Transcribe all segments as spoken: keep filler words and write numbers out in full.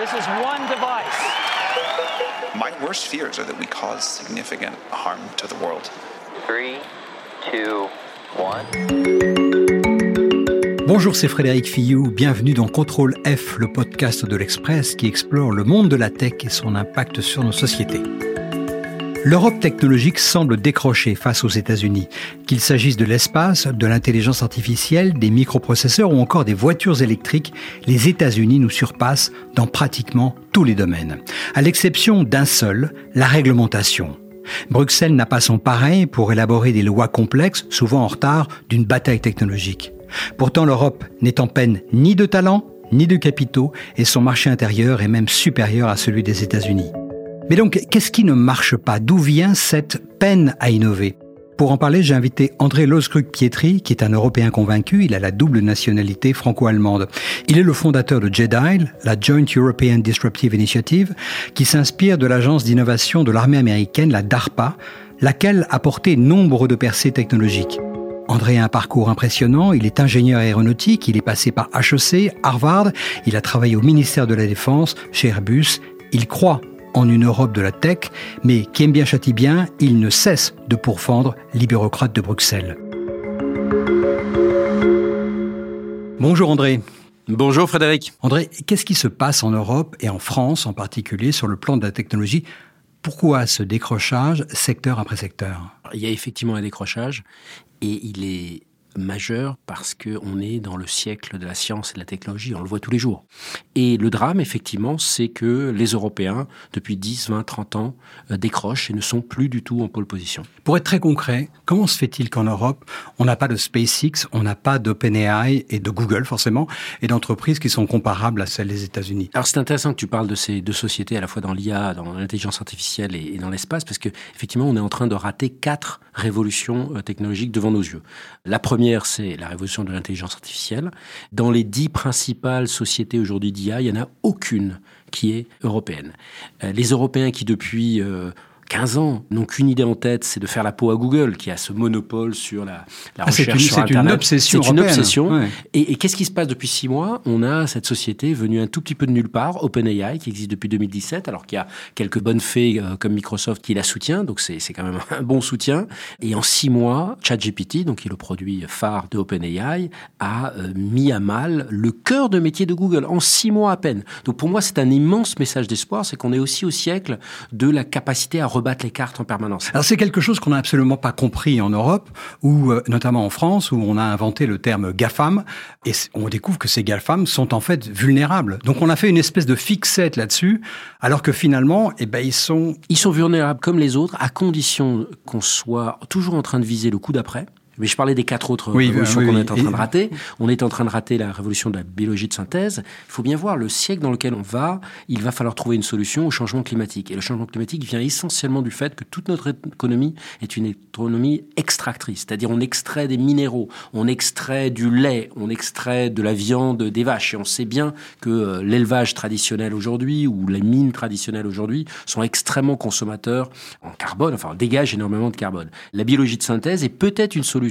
This is one device. My worst fears are that we cause significant harm to the world. Three, two, one. Bonjour, c'est Frédéric Filloux. Bienvenue dans Control F, le podcast de l'Express qui explore le monde de la tech et son impact sur nos sociétés. L'Europe technologique semble décrocher face aux États-Unis, qu'il s'agisse de l'espace, de l'intelligence artificielle, des microprocesseurs ou encore des voitures électriques, les États-Unis nous surpassent dans pratiquement tous les domaines, à l'exception d'un seul, la réglementation. Bruxelles n'a pas son pareil pour élaborer des lois complexes, souvent en retard, d'une bataille technologique. Pourtant, l'Europe n'est en peine ni de talent, ni de capitaux, et son marché intérieur est même supérieur à celui des États-Unis. Mais donc, qu'est-ce qui ne marche pas? D'où vient cette peine à innover? Pour en parler, j'ai invité André Loesekrug-Pietri, qui est un Européen convaincu. Il a la double nationalité franco-allemande. Il est le fondateur de J E D I, la Joint European Disruptive Initiative, qui s'inspire de l'agence d'innovation de l'armée américaine, la DARPA, laquelle a porté nombre de percées technologiques. André a un parcours impressionnant, il est ingénieur aéronautique, il est passé par H E C, Harvard, il a travaillé au ministère de la Défense, chez Airbus, il croit en une Europe de la tech, mais qui aime bien châtie bien, il ne cesse de pourfendre les bureaucrates de Bruxelles. Bonjour André. Bonjour Frédéric. André, qu'est-ce qui se passe en Europe et en France en particulier sur le plan de la technologie? Pourquoi ce décrochage secteur après secteur? Il y a effectivement un décrochage et il est majeur parce qu'on est dans le siècle de la science et de la technologie, on le voit tous les jours. Et le drame, effectivement, c'est que les Européens, depuis dix, vingt, trente ans, décrochent et ne sont plus du tout en pole position. Pour être très concret, comment se fait-il qu'en Europe, on n'a pas de SpaceX, on n'a pas d'OpenAI et de Google, forcément, et d'entreprises qui sont comparables à celles des États-Unis? Alors c'est intéressant que tu parles de ces deux sociétés, à la fois dans l'I A, dans l'intelligence artificielle et dans l'espace, parce qu'effectivement, on est en train de rater quatre révolutions technologiques devant nos yeux. La première Première, c'est la révolution de l'intelligence artificielle. Dans les dix principales sociétés aujourd'hui d'I A, il n'y en a aucune qui est européenne. Les Européens qui, depuis quinze ans, n'ont qu'une idée en tête, c'est de faire la peau à Google, qui a ce monopole sur la, la ah, recherche sur Internet. C'est une obsession. C'est une obsession. Ouais. Et, et qu'est-ce qui se passe depuis six mois? On a cette société venue un tout petit peu de nulle part, OpenAI, qui existe depuis deux mille dix-sept, alors qu'il y a quelques bonnes fées euh, comme Microsoft qui la soutient, donc c'est, c'est quand même un bon soutien. Et en six mois, ChatGPT, donc qui est le produit phare de OpenAI, a euh, mis à mal le cœur de métier de Google, en six mois à peine. Donc pour moi, c'est un immense message d'espoir, c'est qu'on est aussi au siècle de la capacité à battre les cartes en permanence. Alors c'est quelque chose qu'on n'a absolument pas compris en Europe, ou euh, notamment en France, où on a inventé le terme GAFAM, et on découvre que ces GAFAM sont en fait vulnérables. Donc on a fait une espèce de fixette là-dessus, alors que finalement, eh ben, ils sont... Ils sont vulnérables comme les autres, à condition qu'on soit toujours en train de viser le coup d'après. Mais je parlais des quatre autres oui, révolutions oui, qu'on oui, est en train et... de rater. On est en train de rater la révolution de la biologie de synthèse. Il faut bien voir le siècle dans lequel on va. Il va falloir trouver une solution au changement climatique. Et le changement climatique vient essentiellement du fait que toute notre économie est une économie extractrice. C'est-à-dire on extrait des minéraux, on extrait du lait, on extrait de la viande des vaches. Et on sait bien que l'élevage traditionnel aujourd'hui ou les mines traditionnelles aujourd'hui sont extrêmement consommateurs en carbone. Enfin, on dégage énormément de carbone. La biologie de synthèse est peut-être une solution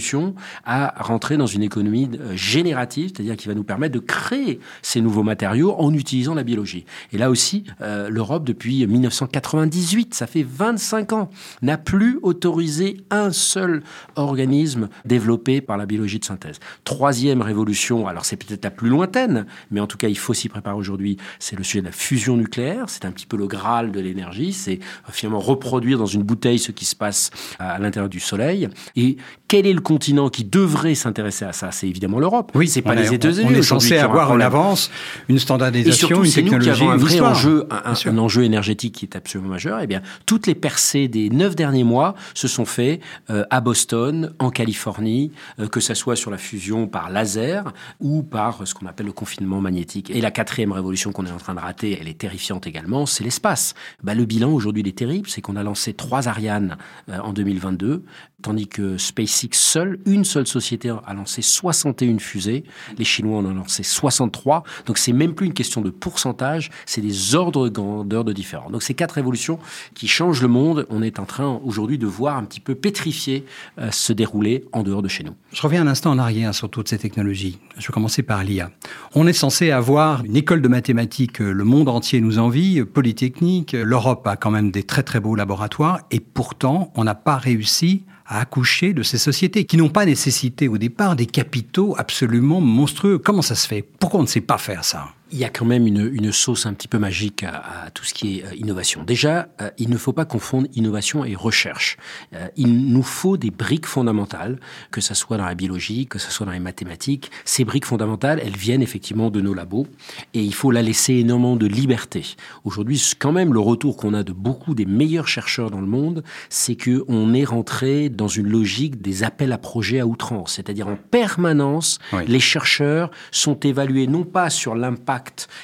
à rentrer dans une économie générative, c'est-à-dire qui va nous permettre de créer ces nouveaux matériaux en utilisant la biologie. Et là aussi, euh, l'Europe, depuis dix-neuf cent quatre-vingt-dix-huit, ça fait vingt-cinq ans, n'a plus autorisé un seul organisme développé par la biologie de synthèse. Troisième révolution, alors c'est peut-être la plus lointaine, mais en tout cas, il faut s'y préparer aujourd'hui, c'est le sujet de la fusion nucléaire, c'est un petit peu le Graal de l'énergie, c'est finalement reproduire dans une bouteille ce qui se passe à, à l'intérieur du Soleil. Et quel est le continent qui devrait s'intéresser à ça? C'est évidemment l'Europe. Oui, c'est pas les États-Unis. On est censé avoir en avance une standardisation, une technologie, une histoire. Et surtout, c'est nous qui avons un vrai enjeu, un, un, un enjeu énergétique qui est absolument majeur. Eh bien, toutes les percées des neuf derniers mois se sont faites euh, à Boston, en Californie, euh, que ça soit sur la fusion par laser ou par euh, ce qu'on appelle le confinement magnétique. Et la quatrième révolution qu'on est en train de rater, elle est terrifiante également, c'est l'espace. Bah, le bilan aujourd'hui, il est terrible, c'est qu'on a lancé trois Ariane euh, en deux mille vingt-deux. Tandis que SpaceX seule, une seule société a lancé soixante et une fusées. Les Chinois en ont lancé soixante-trois. Donc, c'est même plus une question de pourcentage, c'est des ordres de grandeur de différents. Donc, ces quatre évolutions qui changent le monde, on est en train aujourd'hui de voir un petit peu pétrifier euh, se dérouler en dehors de chez nous. Je reviens un instant en arrière sur toutes ces technologies. Je vais commencer par l'I A. On est censé avoir une école de mathématiques, le monde entier nous envie, Polytechnique, l'Europe a quand même des très très beaux laboratoires et pourtant, on n'a pas réussi à accoucher de ces sociétés qui n'ont pas nécessité au départ des capitaux absolument monstrueux. Comment ça se fait ? Pourquoi on ne sait pas faire ça ? Il y a quand même une, une sauce un petit peu magique à, à tout ce qui est euh, innovation. Déjà, euh, il ne faut pas confondre innovation et recherche. Euh, il nous faut des briques fondamentales, que ça soit dans la biologie, que ça soit dans les mathématiques. Ces briques fondamentales, elles viennent effectivement de nos labos et il faut la laisser énormément de liberté. Aujourd'hui, quand même, le retour qu'on a de beaucoup des meilleurs chercheurs dans le monde, c'est qu'on est rentré dans une logique des appels à projets à outrance. C'est-à-dire en permanence, oui. Les chercheurs sont évalués non pas sur l'impact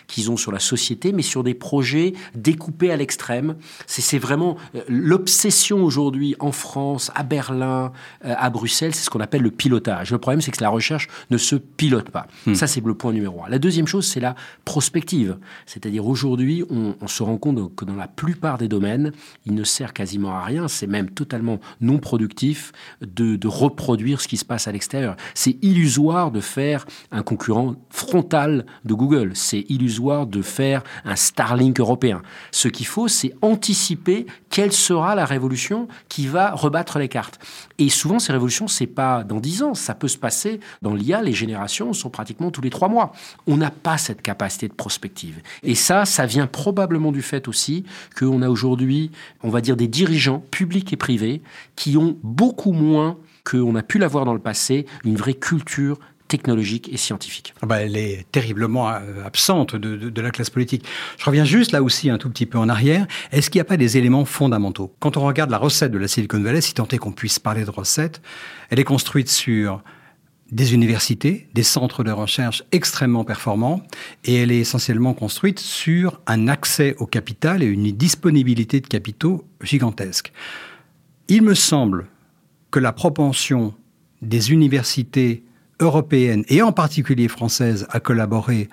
qu'ils ont sur la société, mais sur des projets découpés à l'extrême. C'est, c'est vraiment euh, l'obsession aujourd'hui en France, à Berlin, euh, à Bruxelles, c'est ce qu'on appelle le pilotage. Le problème, c'est que la recherche ne se pilote pas. Mmh. Ça, c'est le point numéro un. La deuxième chose, c'est la prospective. C'est-à-dire aujourd'hui, on, on se rend compte que dans la plupart des domaines, il ne sert quasiment à rien, c'est même totalement non productif de, de reproduire ce qui se passe à l'extérieur. C'est illusoire de faire un concurrent frontal de Google. C'est illusoire de faire un Starlink européen. Ce qu'il faut, c'est anticiper quelle sera la révolution qui va rebattre les cartes. Et souvent, ces révolutions, c'est pas dans dix ans. Ça peut se passer dans l'I A. Les générations sont pratiquement tous les trois mois. On n'a pas cette capacité de prospective. Et ça, ça vient probablement du fait aussi qu'on a aujourd'hui, on va dire, des dirigeants publics et privés qui ont beaucoup moins qu'on a pu l'avoir dans le passé, une vraie culture technologique et scientifique. Ah ben, elle est terriblement absente de, de, de la classe politique. Je reviens juste là aussi un tout petit peu en arrière. Est-ce qu'il n'y a pas des éléments fondamentaux ? Quand on regarde la recette de la Silicon Valley, si tant est qu'on puisse parler de recette, elle est construite sur des universités, des centres de recherche extrêmement performants, et elle est essentiellement construite sur un accès au capital et une disponibilité de capitaux gigantesque. Il me semble que la propension des universités européenne et en particulier française à collaborer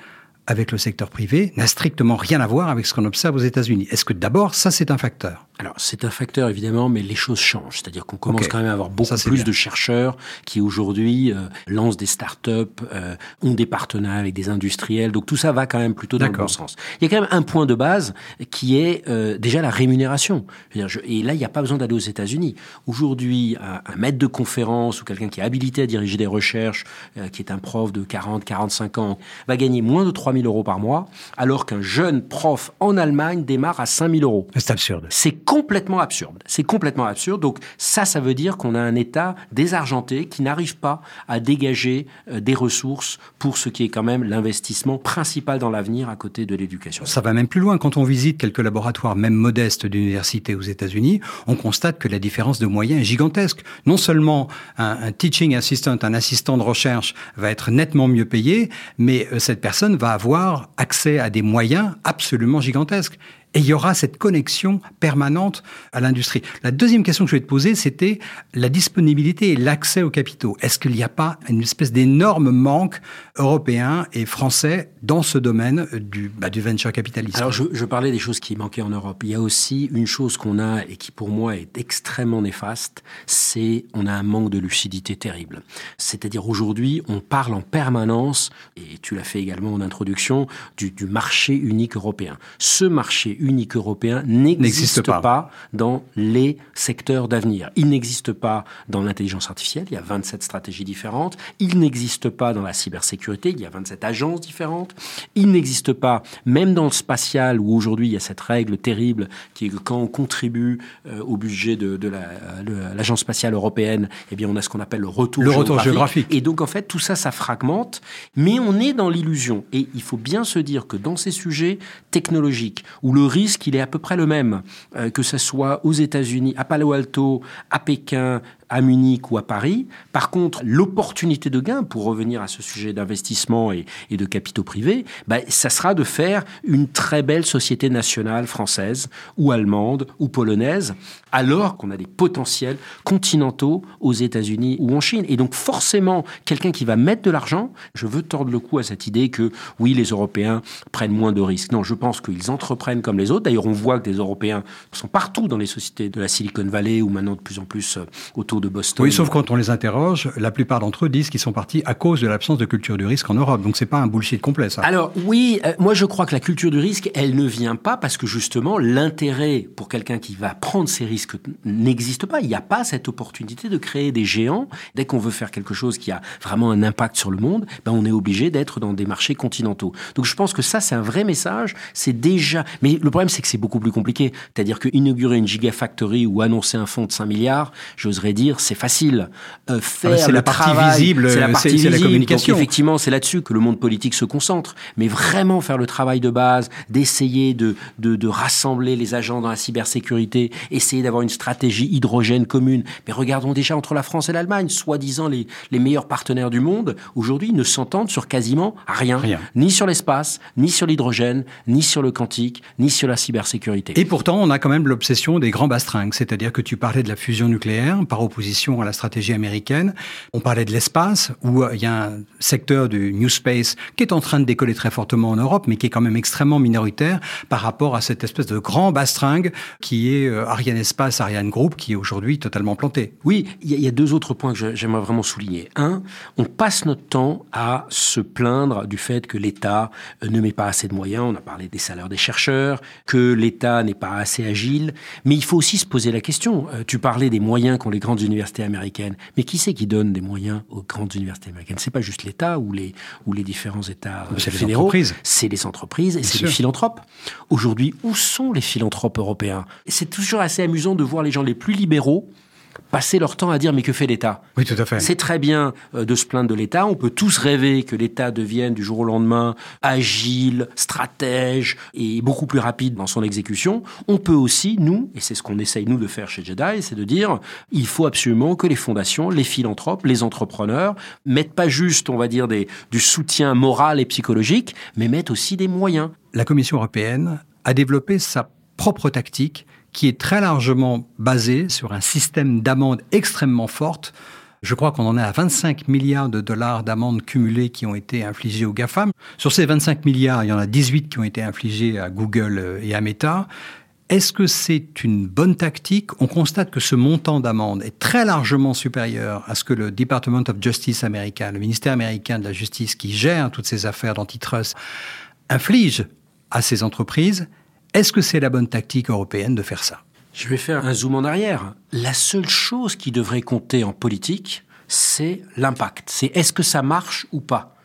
avec le secteur privé n'a strictement rien à voir avec ce qu'on observe aux États-Unis. Est-ce que d'abord, ça c'est un facteur ? Alors, c'est un facteur évidemment, mais les choses changent. C'est-à-dire qu'on commence okay. quand même à avoir beaucoup ça, plus bien. de chercheurs qui aujourd'hui euh, lancent des start-up, euh, ont des partenariats avec des industriels. Donc tout ça va quand même plutôt dans D'accord. le bon sens. Il y a quand même un point de base qui est euh, déjà la rémunération. Je veux dire, je, et là, il n'y a pas besoin d'aller aux États-Unis. Aujourd'hui, un, un maître de conférence ou quelqu'un qui est habilité à diriger des recherches, euh, qui est un prof de quarante, quarante-cinq ans, va gagner moins de trois mille euros par mois, alors qu'un jeune prof en Allemagne démarre à cinq mille euros. C'est absurde. C'est complètement absurde. C'est complètement absurde. Donc ça, ça veut dire qu'on a un État désargenté qui n'arrive pas à dégager euh, des ressources pour ce qui est quand même l'investissement principal dans l'avenir à côté de l'éducation. Ça va même plus loin. Quand on visite quelques laboratoires, même modestes, d'universités aux États-Unis, on constate que la différence de moyens est gigantesque. Non seulement un, un teaching assistant, un assistant de recherche va être nettement mieux payé, mais euh, cette personne va avoir accès à des moyens absolument gigantesques. Et il y aura cette connexion permanente à l'industrie. La deuxième question que je vais te poser, c'était la disponibilité et l'accès aux capitaux. Est-ce qu'il n'y a pas une espèce d'énorme manque européen et français dans ce domaine du, bah, du venture capitalisme ? Alors, je, je parlais des choses qui manquaient en Europe. Il y a aussi une chose qu'on a et qui, pour moi, est extrêmement néfaste, c'est on a un manque de lucidité terrible. C'est-à-dire, aujourd'hui, on parle en permanence, et tu l'as fait également en introduction, du, du marché unique européen. Ce marché unique européen n'existe, n'existe pas. pas dans les secteurs d'avenir. Il n'existe pas dans l'intelligence artificielle, il y a vingt-sept stratégies différentes. Il n'existe pas dans la cybersécurité, il y a vingt-sept agences différentes. Il n'existe pas, même dans le spatial, où aujourd'hui il y a cette règle terrible qui est que quand on contribue euh, au budget de, de, la, de l'agence spatiale européenne, eh bien on a ce qu'on appelle le retour, le retour géographique. Et donc en fait tout ça, ça fragmente, mais on est dans l'illusion. Et il faut bien se dire que dans ces sujets technologiques, où le risque, il est à peu près le même, euh, que ce soit aux États-Unis, à Palo Alto, à Pékin, à Munich ou à Paris. Par contre, l'opportunité de gain, pour revenir à ce sujet d'investissement et, et de capitaux privés, bah, ça sera de faire une très belle société nationale française ou allemande ou polonaise, alors qu'on a des potentiels continentaux aux États-Unis ou en Chine. Et donc forcément, quelqu'un qui va mettre de l'argent, je veux tordre le cou à cette idée que oui, les Européens prennent moins de risques. Non, je pense qu'ils entreprennent comme les autres. D'ailleurs, on voit que des Européens sont partout dans les sociétés de la Silicon Valley ou maintenant de plus en plus autour de Boston. Oui, sauf quand on les interroge, la plupart d'entre eux disent qu'ils sont partis à cause de l'absence de culture du risque en Europe. Donc, c'est pas un bullshit complet, ça. Alors, oui, euh, moi, je crois que la culture du risque, elle ne vient pas parce que, justement, l'intérêt pour quelqu'un qui va prendre ces risques n'existe pas. Il n'y a pas cette opportunité de créer des géants. Dès qu'on veut faire quelque chose qui a vraiment un impact sur le monde, ben, on est obligé d'être dans des marchés continentaux. Donc, je pense que ça, c'est un vrai message. C'est déjà... Mais le problème, c'est que c'est beaucoup plus compliqué. C'est-à-dire qu'inaugurer une gigafactory ou annoncer un fonds de cinq milliards, j'oserais dire, c'est facile. Euh, faire ah ben c'est le la partie travail, visible, c'est la partie c'est, visible. C'est la communication. Donc, effectivement, c'est là-dessus que le monde politique se concentre. Mais vraiment faire le travail de base, d'essayer de, de, de rassembler les agents dans la cybersécurité, essayer d'avoir une stratégie hydrogène commune. Mais regardons déjà entre la France et l'Allemagne, soi-disant les, les meilleurs partenaires du monde, aujourd'hui, ils ne s'entendent sur quasiment rien. rien. Ni sur l'espace, ni sur l'hydrogène, ni sur le quantique, ni sur la cybersécurité. Et pourtant, on a quand même l'obsession des grands bastringues. C'est-à-dire que tu parlais de la fusion nucléaire par opposition à la stratégie américaine. On parlait de l'espace, où il y a un secteur du New Space qui est en train de décoller très fortement en Europe, mais qui est quand même extrêmement minoritaire par rapport à cette espèce de grand bastringue qui est Arianespace, Ariane Group, qui est aujourd'hui totalement planté. Oui, il y a deux autres points que j'aimerais vraiment souligner. Un, on passe notre temps à se plaindre du fait que l'État ne met pas assez de moyens. On a parlé des salaires des chercheurs, que l'État n'est pas assez agile. Mais il faut aussi se poser la question. Tu parlais des moyens qu'ont les grandes universités américaines. Mais qui c'est qui donne des moyens aux grandes universités américaines ? C'est pas juste l'État ou les, ou les différents États c'est fédéraux. Les c'est les entreprises et Bien c'est sûr. les philanthropes. Aujourd'hui, où sont les philanthropes européens ? C'est toujours assez amusant de voir les gens les plus libéraux passer leur temps à dire « mais que fait l'État ?» Oui, tout à fait. C'est très bien de se plaindre de l'État. On peut tous rêver que l'État devienne du jour au lendemain agile, stratège et beaucoup plus rapide dans son exécution. On peut aussi, nous, et c'est ce qu'on essaye nous de faire chez JEDI, c'est de dire « il faut absolument que les fondations, les philanthropes, les entrepreneurs mettent pas juste, on va dire, des, du soutien moral et psychologique, mais mettent aussi des moyens. » La Commission européenne a développé sa propre tactique qui est très largement basé sur un système d'amendes extrêmement forte. Je crois qu'on en est à vingt-cinq milliards de dollars d'amendes cumulées qui ont été infligées aux GAFAM. Sur ces vingt-cinq milliards, il y en a dix-huit qui ont été infligés à Google et à Meta. Est-ce que c'est une bonne tactique ? On constate que ce montant d'amende est très largement supérieur à ce que le Department of Justice américain, le ministère américain de la Justice qui gère toutes ces affaires d'antitrust, inflige à ces entreprises. Est-ce que c'est la bonne tactique européenne de faire ça ? Je vais faire un zoom en arrière. La seule chose qui devrait compter en politique, c'est l'impact. C'est est-ce que ça marche ou pas ?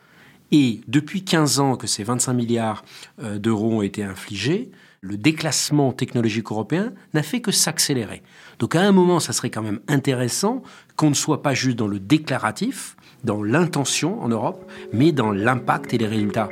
Et depuis quinze ans que ces vingt-cinq milliards d'euros ont été infligés, le déclassement technologique européen n'a fait que s'accélérer. Donc à un moment, ça serait quand même intéressant qu'on ne soit pas juste dans le déclaratif, dans l'intention en Europe, mais dans l'impact et les résultats.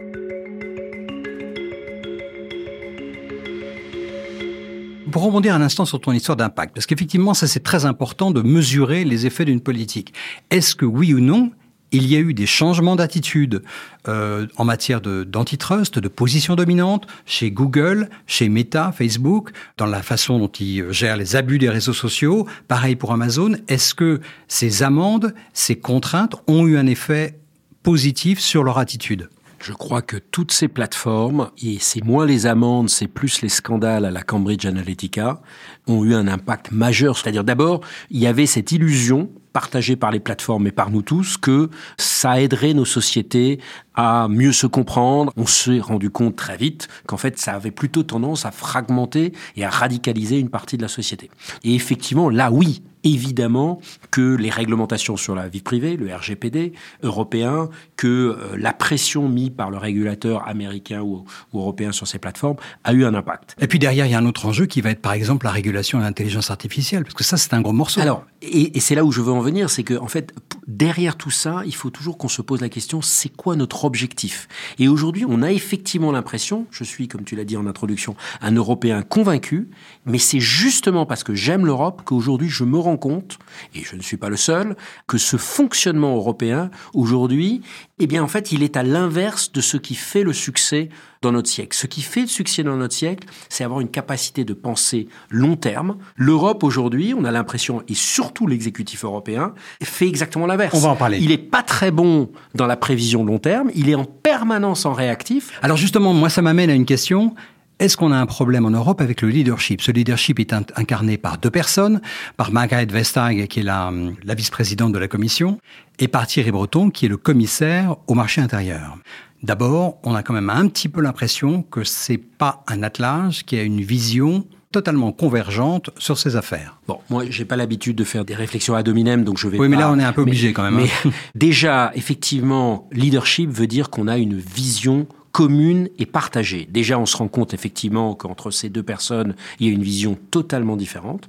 Pour rebondir un instant sur ton histoire d'impact, parce qu'effectivement, ça c'est très important de mesurer les effets d'une politique. Est-ce que oui ou non, il y a eu des changements d'attitude euh, en matière de, d'antitrust, de position dominante, chez Google, chez Meta, Facebook, dans la façon dont ils gèrent les abus des réseaux sociaux, pareil pour Amazon. Est-ce que ces amendes, ces contraintes ont eu un effet positif sur leur attitude ? Je crois que toutes ces plateformes, et c'est moins les amendes, c'est plus les scandales à la Cambridge Analytica, ont eu un impact majeur. C'est-à-dire d'abord, il y avait cette illusion partagée par les plateformes et par nous tous que ça aiderait nos sociétés à mieux se comprendre. On s'est rendu compte très vite qu'en fait, ça avait plutôt tendance à fragmenter et à radicaliser une partie de la société. Et effectivement, là, oui, évidemment que les réglementations sur la vie privée, le R G P D européen, que euh, la pression mise par le régulateur américain ou, ou européen sur ces plateformes a eu un impact. Et puis derrière, il y a un autre enjeu qui va être par exemple la régulation de l'intelligence artificielle, parce que ça, c'est un gros morceau. Alors, et, et c'est là où je veux en venir, c'est que en fait, derrière tout ça, il faut toujours qu'on se pose la question, c'est quoi notre notre objectif. Et aujourd'hui, on a effectivement l'impression, je suis, comme tu l'as dit en introduction, un Européen convaincu, mais c'est justement parce que j'aime l'Europe qu'aujourd'hui je me rends compte, et je ne suis pas le seul, que ce fonctionnement européen, aujourd'hui, eh bien en fait, il est à l'inverse de ce qui fait le succès dans notre siècle. Ce qui fait le succès dans notre siècle, c'est avoir une capacité de penser long terme. L'Europe aujourd'hui, on a l'impression, et surtout l'exécutif européen, fait exactement l'inverse. On va en parler. Il n'est pas très bon dans la prévision long terme, il est en permanence en réactif. Alors justement, moi ça m'amène à une question. Est-ce qu'on a un problème en Europe avec le leadership ? Ce leadership est incarné par deux personnes, par Margrethe Vestager, qui est la, la vice-présidente de la Commission, et par Thierry Breton, qui est le commissaire au marché intérieur. D'abord, on a quand même un petit peu l'impression que c'est pas un attelage qui a une vision totalement convergente sur ces affaires. Bon, moi, j'ai pas l'habitude de faire des réflexions ad hominem, donc je vais Oui, mais pas... là, on est un peu obligé mais, quand même. Hein. Mais déjà, effectivement, leadership veut dire qu'on a une vision commune et partagée. Déjà, on se rend compte effectivement qu'entre ces deux personnes, il y a une vision totalement différente.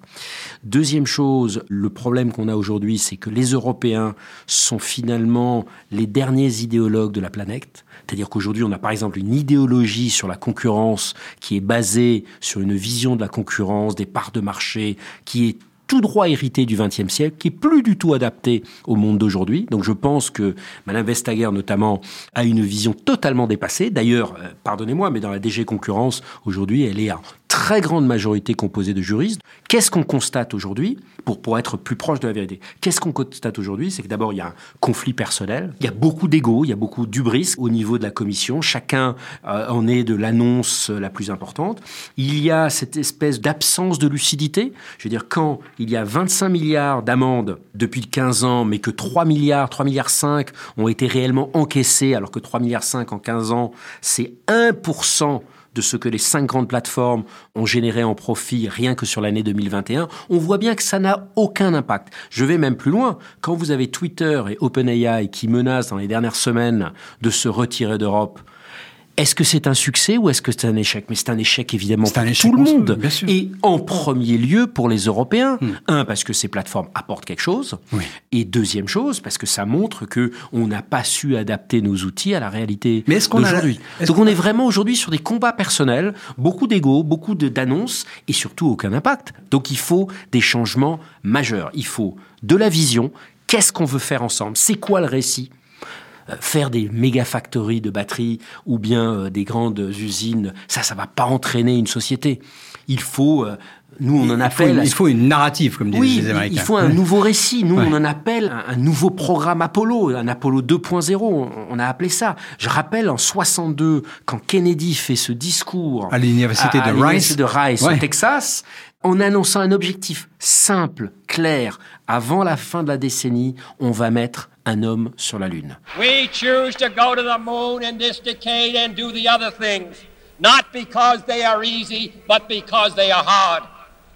Deuxième chose, le problème qu'on a aujourd'hui, c'est que les Européens sont finalement les derniers idéologues de la planète. C'est-à-dire qu'aujourd'hui, on a par exemple une idéologie sur la concurrence qui est basée sur une vision de la concurrence, des parts de marché, qui est tout droit hérité du XXe siècle, qui est plus du tout adapté au monde d'aujourd'hui. Donc je pense que Madame Vestager, notamment, a une vision totalement dépassée. D'ailleurs, pardonnez-moi, mais dans la D G concurrence, aujourd'hui, elle est en très grande majorité composée de juristes. Qu'est-ce qu'on constate aujourd'hui, pour, pour être plus proche de la vérité ? Qu'est-ce qu'on constate aujourd'hui ? C'est que d'abord, il y a un conflit personnel. Il y a beaucoup d'ego, il y a beaucoup d'hubris au niveau de la Commission. Chacun euh, en est de l'annonce la plus importante. Il y a cette espèce d'absence de lucidité. Je veux dire, quand il y a vingt-cinq milliards d'amendes depuis quinze ans, mais que trois milliards, trois milliards cinq ont été réellement encaissés, alors que trois milliards cinq en quinze ans, c'est un pour cent de ce que les cinq grandes plateformes ont généré en profit rien que sur l'année deux mille vingt et un, on voit bien que ça n'a aucun impact. Je vais même plus loin. Quand vous avez Twitter et OpenAI qui menacent dans les dernières semaines de se retirer d'Europe, est-ce que c'est un succès ou est-ce que c'est un échec ? Mais c'est un échec évidemment c'est pour un échec tout le monde. Et en premier lieu pour les Européens. Mmh. Un, parce que ces plateformes apportent quelque chose. Oui. Et deuxième chose, parce que ça montre qu'on n'a pas su adapter nos outils à la réalité Mais est-ce qu'on d'aujourd'hui. A... Est-ce Donc qu'on on est a... vraiment aujourd'hui sur des combats personnels, beaucoup d'ego, beaucoup de, d'annonces et surtout aucun impact. Donc il faut des changements majeurs. Il faut de la vision. Qu'est-ce qu'on veut faire ensemble ? C'est quoi le récit ? Faire des méga factories de batteries ou bien euh, des grandes usines, ça, ça va pas entraîner une société. Il faut, euh, nous, on il en appelle... Faut, il faut une narrative, comme disent oui, les Américains. Oui, il faut un nouveau récit. Nous, ouais. on en appelle un, un nouveau programme Apollo, un Apollo deux point zéro, on, on a appelé ça. Je rappelle, en soixante-deux, quand Kennedy fait ce discours... À l'université à, de, à l'université de Rice, ouais. au Texas... En annonçant un objectif simple, clair, avant la fin de la décennie, on va mettre un homme sur la Lune. We choose to go to the moon in this decade and do the other things, not because they are easy, but because they are hard.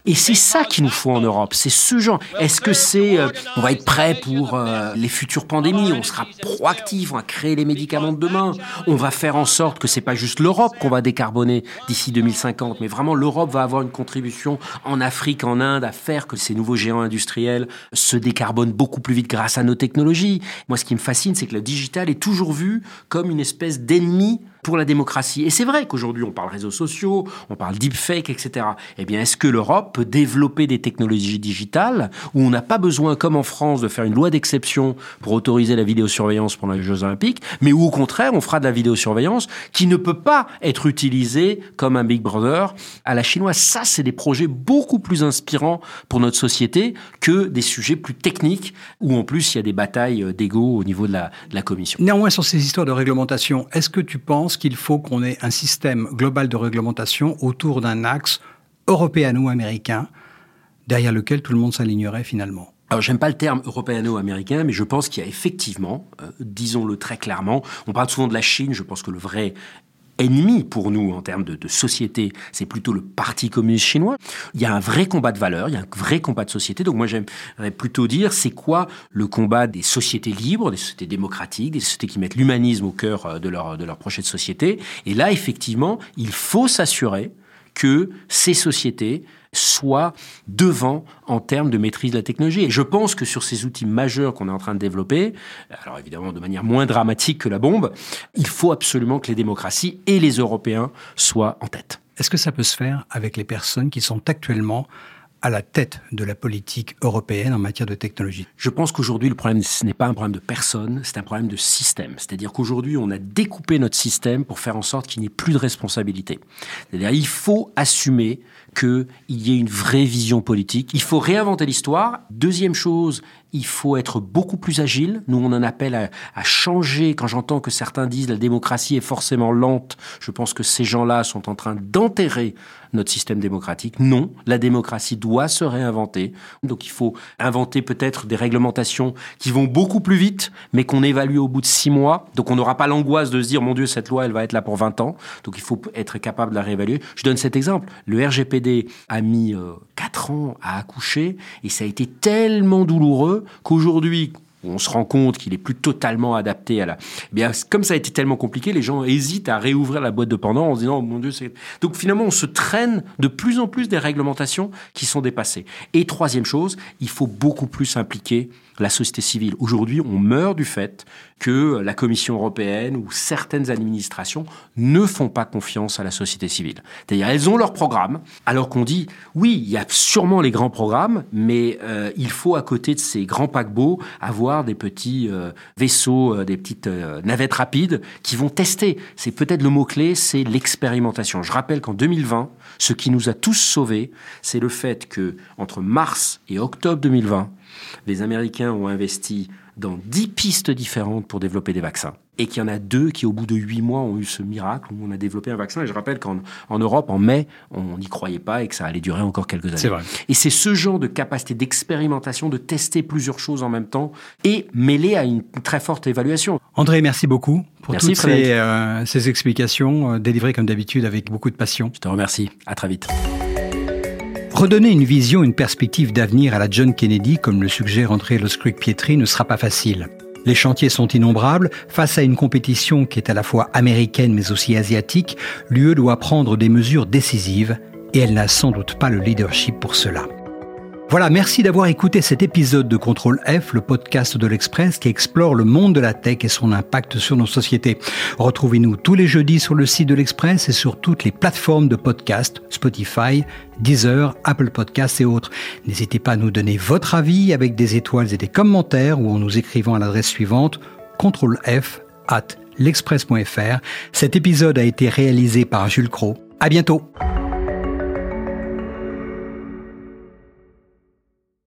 Et c'est ça qu'il nous faut en Europe, c'est ce genre. Est-ce que c'est, euh, on va être prêt pour euh, les futures pandémies, on sera proactif, on va créer les médicaments de demain, on va faire en sorte que c'est pas juste l'Europe qu'on va décarboner d'ici deux mille cinquante, mais vraiment l'Europe va avoir une contribution en Afrique, en Inde, à faire que ces nouveaux géants industriels se décarbonent beaucoup plus vite grâce à nos technologies. Moi, ce qui me fascine, c'est que le digital est toujours vu comme une espèce d'ennemi pour la démocratie. Et c'est vrai qu'aujourd'hui, on parle réseaux sociaux, on parle deepfake, et cetera. Eh bien, est-ce que l'Europe peut développer des technologies digitales où on n'a pas besoin, comme en France, de faire une loi d'exception pour autoriser la vidéosurveillance pendant les Jeux Olympiques, mais où, au contraire, on fera de la vidéosurveillance qui ne peut pas être utilisée comme un Big Brother à la chinoise. Ça, c'est des projets beaucoup plus inspirants pour notre société que des sujets plus techniques où, en plus, il y a des batailles d'ego au niveau de la, de la Commission. Néanmoins, sur ces histoires de réglementation, est-ce que tu penses qu'il faut qu'on ait un système global de réglementation autour d'un axe européano-américain derrière lequel tout le monde s'alignerait finalement ? Alors, j'aime pas le terme européano-américain, mais je pense qu'il y a effectivement, euh, disons-le très clairement, on parle souvent de la Chine, je pense que le vrai ennemi pour nous en termes de, de société, c'est plutôt le Parti communiste chinois. Il y a un vrai combat de valeurs, il y a un vrai combat de société. Donc moi, j'aimerais plutôt dire, c'est quoi le combat des sociétés libres, des sociétés démocratiques, des sociétés qui mettent l'humanisme au cœur de leur, de leur projet de société. Et là, effectivement, il faut s'assurer que ces sociétés soit devant en termes de maîtrise de la technologie. Et je pense que sur ces outils majeurs qu'on est en train de développer, alors évidemment de manière moins dramatique que la bombe, il faut absolument que les démocraties et les Européens soient en tête. Est-ce que ça peut se faire avec les personnes qui sont actuellement à la tête de la politique européenne en matière de technologie? Je pense qu'aujourd'hui, le problème, ce n'est pas un problème de personne, c'est un problème de système. C'est-à-dire qu'aujourd'hui, on a découpé notre système pour faire en sorte qu'il n'y ait plus de responsabilité. C'est-à-dire qu'il faut assumer qu'il y ait une vraie vision politique. Il faut réinventer l'histoire. Deuxième chose, il faut être beaucoup plus agile. Nous, on en appelle à, à changer. Quand j'entends que certains disent que la démocratie est forcément lente, je pense que ces gens-là sont en train d'enterrer notre système démocratique. Non, la démocratie doit se réinventer. Donc, il faut inventer peut-être des réglementations qui vont beaucoup plus vite, mais qu'on évalue au bout de six mois. Donc, on n'aura pas l'angoisse de se dire « Mon Dieu, cette loi, elle va être là pour vingt ans. » Donc, il faut être capable de la réévaluer. Je donne cet exemple. Le R G P D a mis euh, quatre ans à accoucher et ça a été tellement douloureux qu'aujourd'hui, on se rend compte qu'il est plus totalement adapté à la... Eh bien, comme ça a été tellement compliqué, les gens hésitent à réouvrir la boîte de Pandore en se disant « Oh mon Dieu, c'est... » Donc finalement, on se traîne de plus en plus des réglementations qui sont dépassées. Et troisième chose, il faut beaucoup plus impliquer la société civile. Aujourd'hui, on meurt du fait que la Commission européenne ou certaines administrations ne font pas confiance à la société civile. C'est-à-dire, elles ont leurs programmes, alors qu'on dit, oui, il y a sûrement les grands programmes, mais euh, il faut, à côté de ces grands paquebots, avoir des petits euh, vaisseaux, euh, des petites euh, navettes rapides qui vont tester. C'est peut-être le mot-clé, c'est l'expérimentation. Je rappelle qu'en deux mille vingt, ce qui nous a tous sauvés, c'est le fait que entre mars et octobre deux mille vingt, les Américains ont investi dans dix pistes différentes pour développer des vaccins. Et qu'il y en a deux qui, au bout de huit mois, ont eu ce miracle où on a développé un vaccin. Et je rappelle qu'en en Europe, en mai, on n'y croyait pas et que ça allait durer encore quelques années. C'est vrai. Et c'est ce genre de capacité d'expérimentation, de tester plusieurs choses en même temps et mêlé à une très forte évaluation. André, merci beaucoup pour merci, toutes ces, euh, ces explications euh, délivrées comme d'habitude avec beaucoup de passion. Je te remercie. À très vite. Redonner une vision, une perspective d'avenir à la John Kennedy, comme le suggère André Loesekrug-Pietri, ne sera pas facile. Les chantiers sont innombrables. Face à une compétition qui est à la fois américaine mais aussi asiatique, l'U E doit prendre des mesures décisives et elle n'a sans doute pas le leadership pour cela. Voilà, merci d'avoir écouté cet épisode de Contrôle F, le podcast de l'Express qui explore le monde de la tech et son impact sur nos sociétés. Retrouvez-nous tous les jeudis sur le site de l'Express et sur toutes les plateformes de podcast, Spotify, Deezer, Apple Podcasts et autres. N'hésitez pas à nous donner votre avis avec des étoiles et des commentaires ou en nous écrivant à l'adresse suivante contrôle f arobase l'express point f r. Cet épisode a été réalisé par Jules Cros. À bientôt.